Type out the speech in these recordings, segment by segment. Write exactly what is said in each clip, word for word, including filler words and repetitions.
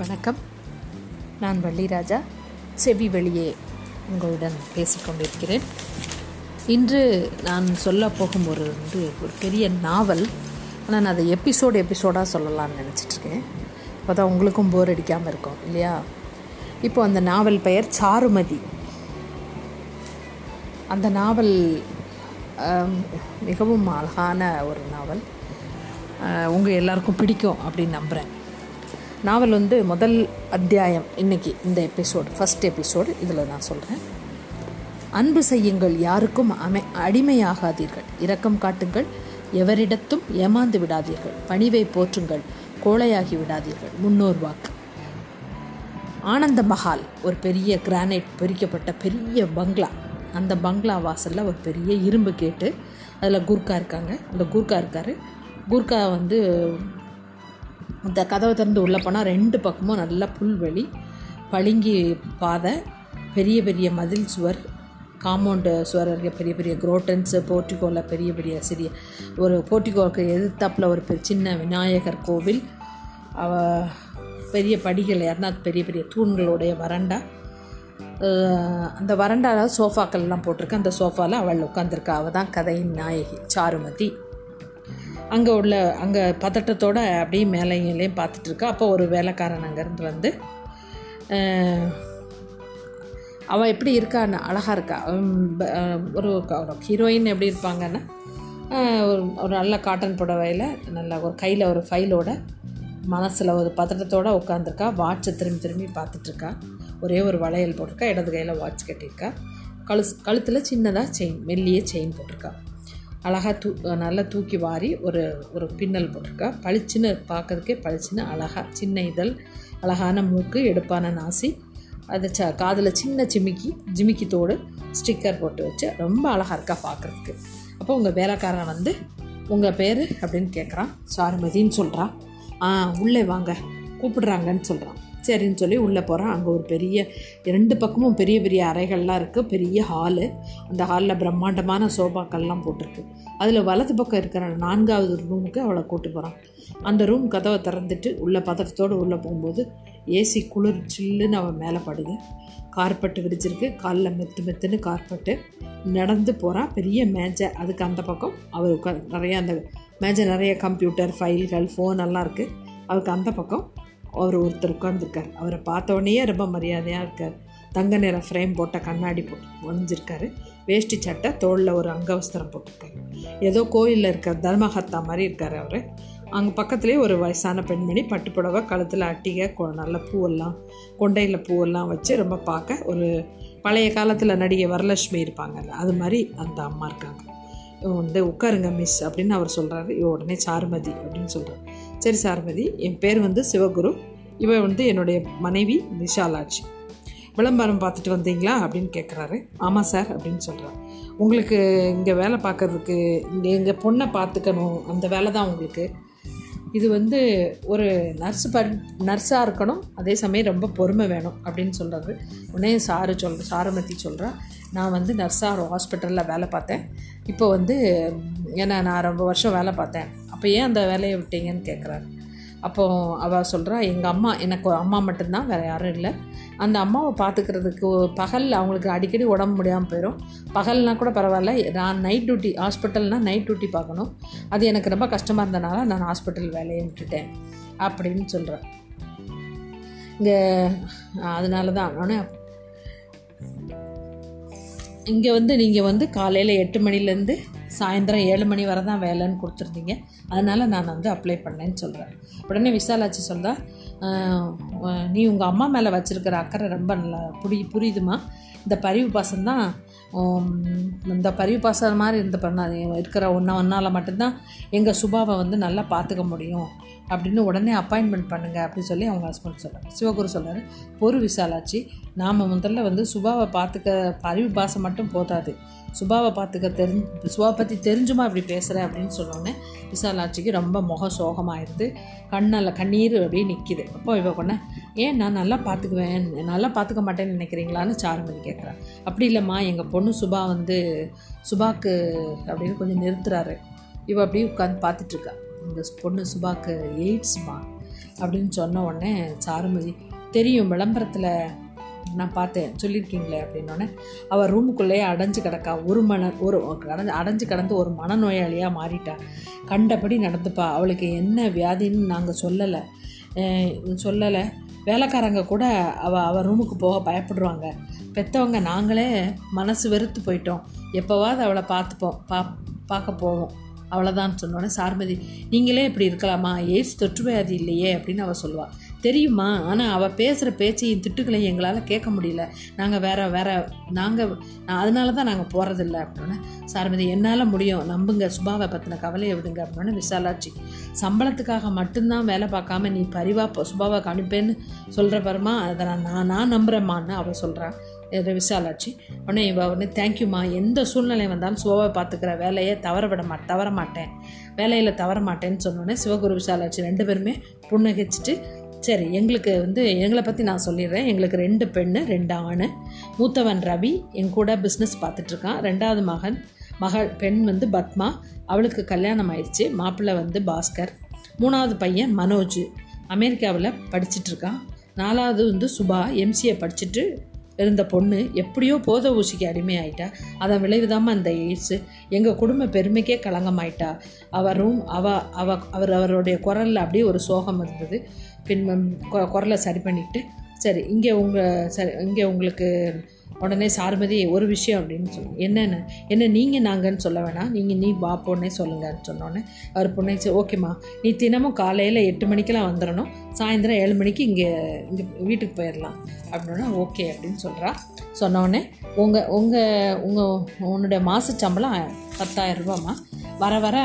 வணக்கம், நான் வள்ளிராஜா செவி வெளியே உங்களுடன் பேசிக்கொண்டிருக்கிறேன். இன்று நான் சொல்ல போகும் ஒரு வந்து ஒரு பெரிய நாவல். ஆனால் நான் அதை எபிசோடு எபிசோடாக சொல்லலாம்னு நினச்சிட்ருக்கேன். அப்போ தான் உங்களுக்கும் போர் அடிக்காமல் இருக்கும் இல்லையா? இப்போ அந்த நாவல் பெயர் சாருமதி. அந்த நாவல் மிகவும் அழகான ஒரு நாவல். உங்கள் எல்லாருக்கும் பிடிக்கும் அப்படின்னு நம்புகிறேன். நாவல் வந்து முதல் அத்தியாயம் இன்றைக்கி இந்த எபிசோடு ஃபஸ்ட் எபிசோடு இதில் நான் சொல்கிறேன். அன்பு செய்யுங்கள், யாருக்கும் அமை அடிமையாகாதீர்கள், இரக்கம் காட்டுங்கள், எவரிடத்தும் ஏமாந்து விடாதீர்கள், பணிவை போற்றுங்கள், கோழையாகி விடாதீர்கள். முன்னோர் வாக்கு. ஆனந்த மஹால், ஒரு பெரிய கிரானைட் பொறிக்கப்பட்ட பெரிய பங்களா. அந்த பங்களா வாசலில் ஒரு பெரிய இரும்பு கேட்டு, அதில் கூர்க்கா இருக்காங்க. அந்த கூர்க்கா இருக்கார். கூர்க்கா வந்து அந்த கதவை திறந்து உள்ளே போனால் ரெண்டு பக்கமும் நல்லா புல்வெளி, பளிங்கி பாதை, பெரிய பெரிய மதில் சுவர், காம்பவுண்டு சுவர் இருக்க பெரிய பெரிய குரோட்டன்ஸு, போர்ட்டிகோவில் பெரிய பெரிய சிறிய ஒரு போர்ட்டிகோவுக்கு எதிர்த்தாப்பில் ஒரு சின்ன விநாயகர் கோவில், பெரிய படிகள் ஏறினா அது பெரிய பெரிய தூண்களுடைய வறண்டா. அந்த வறண்டாவில் சோஃபாக்கள்லாம் போட்டிருக்கு. அந்த சோஃபாவில் அவள் உட்காந்துருக்கா. அவள் தான் கதையின் நாயகி சாருமதி. அங்கே உள்ள அங்கே பதட்டத்தோடு அப்படியே மேலையிலையும் பார்த்துட்ருக்கா. அப்போ ஒரு வேலைக்காரன் அங்கேருந்து வந்து, அவள் எப்படி இருக்கான்னு, அழகாக இருக்கா. ஒரு ஹீரோயின் எப்படி இருப்பாங்கன்னா, ஒரு நல்ல காட்டன் புடவையில், நல்ல ஒரு கையில் ஒரு ஃபைலோட, மனசில் ஒரு பதட்டத்தோடு உட்காந்துருக்கா. வாட்சை திரும்பி திரும்பி பார்த்துட்ருக்கா. ஒரே ஒரு வளையல் போட்டிருக்கா, இடது கையில் வாட்ச் கட்டியிருக்கா. கழு கழுத்தில் சின்னதாக செயின், மெல்லியே செயின் போட்டிருக்கா. அழகாக தூ நல்லா தூக்கி வாரி ஒரு ஒரு பின்னல் போட்டிருக்கா. பளிச்சுன்னு பார்க்கறதுக்கே பளிச்சுன்னு அழகாக, சின்ன இதழ், அழகான மூக்கு, எடுப்பான நாசி, அது ச காதில் சின்ன சிமிக்கி ஜிமிக்கி தோடு, ஸ்டிக்கர் போட்டு வச்சு ரொம்ப அழகாக இருக்கா பார்க்குறதுக்கு. அப்போ உங்கள் வேலைக்காரன் வந்து, உங்கள் பேர் அப்படின்னு கேட்குறான். சாருமதின்னு சொல்கிறான். ஆ, உள்ளே வாங்க கூப்பிடுறாங்கன்னு சொல்கிறான். சரின்னு சொல்லி உள்ளே போகிறான். அங்கே ஒரு பெரிய, ரெண்டு பக்கமும் பெரிய பெரிய அறைகள்லாம் இருக்குது. பெரிய ஹாலு. அந்த ஹாலில் பிரம்மாண்டமான சோபாக்கள்லாம் போட்டிருக்கு. அதில் வலது பக்கம் இருக்கிற நான்காவது ரூமுக்கு அவளை கூப்பிட்டு போகிறான். அந்த ரூம் கதவை திறந்துட்டு உள்ளே பதட்டத்தோடு உள்ளே போகும்போது ஏசி குளிர் சில்லுன்னு அவன் மேலே படுது. கார்பெட்டு விரிச்சிருக்கு. காலில் மெத்து மெத்துன்னு கார்பெட்டு. நடந்து போகிறான். பெரிய மேஜை, அதுக்கு அந்த பக்கம் அவர் உட்கா நிறையா அந்த மேஜை நிறைய கம்ப்யூட்டர், ஃபைல்கள், ஃபோன் எல்லாம் இருக்குது. அவருக்கு அந்த பக்கம் அவர் ஒருத்தர் உட்காந்துருக்கார். அவரை பார்த்தோடனே ரொம்ப மரியாதையாக இருக்கார். தங்க நிற ஃப்ரேம் போட்ட கண்ணாடி போட்டு ஒழிஞ்சிருக்காரு. வேஷ்டி சட்டை, தோளில் ஒரு அங்கவஸ்திரம் போட்டிருக்காரு. ஏதோ கோயிலில் இருக்கார், தர்மஹத்தா மாதிரி இருக்கார் அவர். அங்கே பக்கத்துலேயே ஒரு வயசான பெண்மணி, பட்டுப்புடவை, கழுத்தில் அட்டிகை, நல்ல பூவெல்லாம், கொண்டையில் பூவெல்லாம் வச்சு ரொம்ப பார்க்க ஒரு பழைய காலத்தில் நடிகை வரலட்சுமி இருப்பாங்கல்ல, அது மாதிரி அந்த அம்மா இருக்காங்க. இவன் வந்து உட்காருங்க மிஸ் அப்படின்னு அவர் சொல்கிறாரு. இவ உடனே சாருமதி அப்படின்னு சொல்கிறார். சரி சாருமதி, என் பேர் வந்து சிவகுரு, இவன் வந்து என்னுடைய மனைவி விசாலாட்சி. விளம்பரம் பார்த்துட்டு வந்தீங்களா அப்படின்னு கேட்குறாரு. ஆமாம் சார் அப்படின்னு சொல்கிறார். உங்களுக்கு இங்கே வேலை பார்க்குறதுக்கு, இங்கே எங்கள் பொண்ணை பார்த்துக்கணும், அந்த வேலை தான் உங்களுக்கு. இது வந்து ஒரு நர்ஸு ப நர்ஸாக இருக்கணும், அதே சமயம் ரொம்ப பொறுமை வேணும் அப்படின்னு சொல்கிறாரு. உடனே சாரு சொல் சாருமதி சொல்கிறா, நான் வந்து நர்ஸாக ஒரு ஹாஸ்பிட்டலில் வேலை பார்த்தேன். இப்போ வந்து ஏன்னா நான் ரொம்ப வருஷம் வேலை பார்த்தேன், அப்போ ஏன் அந்த வேலையை விட்டீங்கன்னு கேட்குறாரு. அப்போது அவள் சொல்கிறா, எங்கள் அம்மா, எனக்கு ஒரு அம்மா மட்டும்தான், வேறு யாரும் இல்லை. அந்த அம்மாவை பார்த்துக்கிறதுக்கு பகல் அவங்களுக்கு அடிக்கடி உடம்பு முடியாமல் போயிடும். பகல்னால் கூட பரவாயில்ல, நான் நைட் டியூட்டி, ஹாஸ்பிட்டல்னால் நைட் டியூட்டி பார்க்கணும், அது எனக்கு ரொம்ப கஷ்டமாக இருந்தனால நான் ஹாஸ்பிட்டல் வேலையை விட்டுட்டேன் அப்படின்னு சொல்கிறேன். இங்கே அதனால தான் நானே இங்கே வந்து, நீங்கள் வந்து காலையில் எட்டு மணிலேருந்து சாயந்தரம் ஏழு மணி வரை தான் வேலைன்னு கொடுத்துருந்தீங்க, அதனால் நான் வந்து அப்ளை பண்ணேன்னு சொல்கிறேன். உடனே விசாலாட்சி சொல்கிறா, நீ உங்கள் அம்மா மேலே வச்சுருக்கிற அக்கறை ரொம்ப நல்லா புரி புரியுதுமா. இந்த பரிவு பாசம்தான், இந்த பரிவு பாசம் மாதிரி இருந்த பண்ணாது இருக்கிற ஒன்றா ஒன்றால் மட்டும்தான் எங்கள் சுபாவை வந்து நல்லா பார்த்துக்க முடியும் அப்படின்னு உடனே அப்பாயின்மெண்ட் பண்ணுங்கள் அப்படின்னு சொல்லி அவங்க ஹஸ்பண்ட் சொல்கிறாங்க. சிவகுரு சொல்கிறாரு, பொறு விசாலாட்சி, நாம் முதல்ல வந்து சுபாவை பார்த்துக்க பரிவு பாசம் மட்டும் போதாது, சுபாவை பார்த்துக்க தெரிஞ்சு சுபாவை பற்றி தெரிஞ்சுமா இப்படி பேசுகிறேன் அப்படின்னு சொன்னோடனே விசாலாட்சிக்கு ரொம்ப முக சோகமாகிடுது. கண்ணில் கண்ணீர் அப்படியே நிற்கிது. அப்போ இவ கொண்டே, ஏன் நான் நல்லா பார்த்துக்குவேன், நல்லா பார்த்துக்க மாட்டேன்னு நினைக்கிறீங்களான்னு சாருமதி கேட்குறான். அப்படி இல்லைம்மா, எங்கள் பொண்ணு சுபா வந்து சுபாக்கு அப்படின்னு கொஞ்சம் நிறுத்துறாரு. இவ அப்படியே உட்காந்து பார்த்துட்ருக்கா. இந்த பொண்ணு சுபாக்கு எய்ட்ஸ்மா, அப்படின்னு சொன்ன உடனே சாருமதி, தெரியும் விளம்பரத்தில் நான் பார்த்தேன் சொல்லியிருக்கீங்களே அப்படின்னோடனே அவள் ரூமுக்குள்ளேயே அடைஞ்சு கிடக்கா, ஒரு மன ஒரு அடைஞ்சு அடைஞ்சு கிடந்து ஒரு மனநோயாளியாக மாறிட்டா, கண்டபடி நடந்துப்பா, அவளுக்கு என்ன வியாதின்னு நாங்கள் சொல்லலை சொல்லலை வேலைக்காரங்க கூட அவள் அவள் ரூமுக்கு போக பயப்படுவாங்க, பெற்றவங்க நாங்களே மனசு வெறுத்து போயிட்டோம், எப்போவாவது அவளை பார்த்துப்போம் பா பார்க்க போவோம் அவ்வளோதான் சொன்னோடனே சாருமதி, நீங்களே இப்படி இருக்கலாமா, எய்ட்ஸ் தொற்று வியாதி இல்லையே அப்படின்னு அவள் சொல்லுவாள். தெரியுமா, ஆனால் அவள் பேசுகிற பேச்சையும் திட்டுக்களையும் எங்களால் கேட்க முடியல, நாங்கள் வேறு வேறு நாங்கள் அதனால தான் நாங்கள் போகிறதில்ல அப்படின்னோடனே சாருமதி, என்னால் முடியும், நம்புங்க, சுபாவை பற்றின கவலையை விடுங்க அப்படின்னோடனே விசாலாட்சி, சம்பளத்துக்காக மட்டும்தான் வேலை பார்க்காம நீ பரிவா சுபாவை அனுப்பேன்னு சொல்கிற பாருமா, அதை நான் நான் நம்புகிறேம்மான்னு அவள் சொல்கிறான் விசாலாட்சி. உடனே இவ உடனே தேங்க்யூம்மா, எந்த சூழ்நிலை வந்தாலும் சுபாவை பார்த்துக்கிற வேலையை தவற விட மா தவற மாட்டேன் வேலையில் தவற மாட்டேன்னு சொன்னோடனே சிவகுரு விசாலாட்சி ரெண்டு பேருமே புன்னகைச்சிட்டு, சரி எங்களுக்கு வந்து எங்களை பற்றி நான் சொல்லிடுறேன், எங்களுக்கு ரெண்டு பெண்ணு ரெண்டு ஆண், மூத்தவன் ரவி என் கூட பிஸ்னஸ் பார்த்துட்ருக்கான், ரெண்டாவது மகன் மகள் பெண் வந்து பத்மா, அவளுக்கு கல்யாணம் ஆயிடுச்சு, மாப்பிள்ளை வந்து பாஸ்கர், மூணாவது பையன் மனோஜு அமெரிக்காவில் படிச்சிட்ருக்கான், நாலாவது வந்து சுபா எம்சிஏ படிச்சுட்டு இருந்த பொண்ணு எப்படியோ போதை ஊசிக்கு அடிமையாயிட்டா, அதன் விளைவுதாம்மா அந்த எய்ட்ஸு, எங்கள் குடும்ப பெருமைக்கே களங்கமாயிட்டா, அவரும் அவ அவ அவர் அவருடைய குரலில் அப்படியே ஒரு சோகம் இருந்தது, பின் குரலை சரி பண்ணிக்கிட்டு, சரி இங்கே உங்கள் சரி இங்கே உங்களுக்கு உடனே சாருமதி ஒரு விஷயம் அப்படின்னு சொன்னோம், என்னென்ன என்ன நீங்கள் நாங்கன்னு சொல்ல வேணாம், நீங்கள் நீ வா பொண்ணே சொல்லுங்கன்னு சொன்னோன்னே அவர் பொண்ணை சரி ஓகேம்மா, நீ தினமும் காலையில் எட்டு மணிக்கெல்லாம் வந்துடணும், சாயந்தரம் ஏழு மணிக்கு இங்கே இங்கே வீட்டுக்கு போயிடலாம் அப்படின்னா ஓகே அப்படின்னு சொல்கிறா. சொன்னோடனே உங்கள் உங்கள் உங்கள் உன்னுடைய மாத சம்பளம் பத்தாயிரம் ரூபாம்மா, வர வர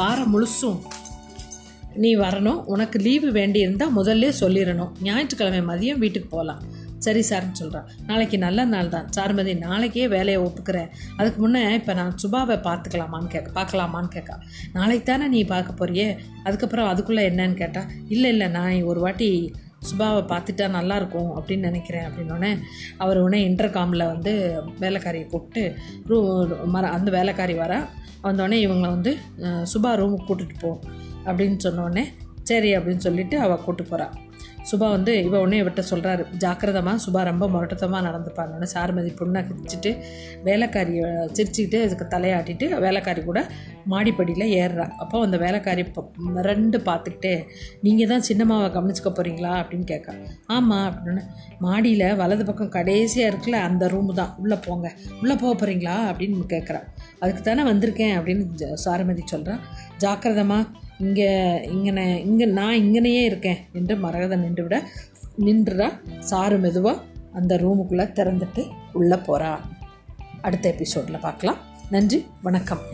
வாரம் முழுசும் நீ வரணும், உனக்கு லீவு வேண்டியிருந்தால் முதல்ல சொல்லிடணும், ஞாயிற்றுக்கிழமை மதியம் வீட்டுக்கு போகலாம். சரி சார்ன்னு சொல்கிறான். நாளைக்கு நல்ல நாள் தான் சாருமதி, நாளைக்கே வேலையை ஒப்புக்கிறேன், அதுக்கு முன்னே இப்போ நான் சுபாவை பார்த்துக்கலாமான்னு கேட்க பார்க்கலாமான்னு கேட்கா, நாளைக்கு தானே நீ பார்க்க போறியே, அதுக்கப்புறம் அதுக்குள்ளே என்னன்னு கேட்டால், இல்லை இல்லை நான் ஒரு வாட்டி சுபாவை பார்த்துட்டா நல்லாயிருக்கும் அப்படின்னு நினைக்கிறேன் அப்படின்னோடனே அவர் உடனே இன்டர்காமில் வந்து வேலைக்காரியை கூப்பிட்டு ரூ மர அந்த வேலைக்காரி வர வந்தோடனே இவங்களை வந்து சுபா ரூமுக்கு கூட்டிகிட்டு போ அப்படின்னு சொன்னோடனே சரி அப்படின்னு சொல்லிவிட்டு அவள் கூப்பிட்டு போகிறாள். சுபா வந்து இவ உடனே இவர்கிட்ட சொல்கிறாரு, ஜாக்கிரதமாக சுபா ரொம்ப முரட்டத்தமாக நடந்துப்பாருன்னு. சாருமதி பொண்ணாக கிச்சிட்டு வேலைக்காரியை சிரிச்சுக்கிட்டு அதுக்கு தலையாட்டிட்டு வேலைக்காரி கூட மாடிப்படியில் ஏறுறா. அப்போ அந்த வேலைக்காரி ரெண்டு பார்த்துக்கிட்டே, நீங்கள் தான் சின்னம்மாவை கவனிச்சுக்க போகிறீங்களா அப்படின்னு கேட்கா. ஆமாம் அப்படின்னு, மாடியில் வலது பக்கம் கடைசியாக இருக்குல்ல அந்த ரூமு தான், உள்ளே போங்க, உள்ளே போக போகிறீங்களா அப்படின்னு கேட்குறா. அதுக்கு தானே வந்திருக்கேன் அப்படின்னு சாருமதி சொல்கிறா. ஜாக்கிரதமாக இங்கே இங்கன இங்கே நான் இங்கனையே இருக்கேன் என்று மரகதம் நின்று விட நின்றுடா சாரு மெதுவாக அந்த ரூமுக்குள்ளே திறந்துட்டு உள்ளே போகிறா. அடுத்த எபிசோடில் பார்க்கலாம். நன்றி, வணக்கம்.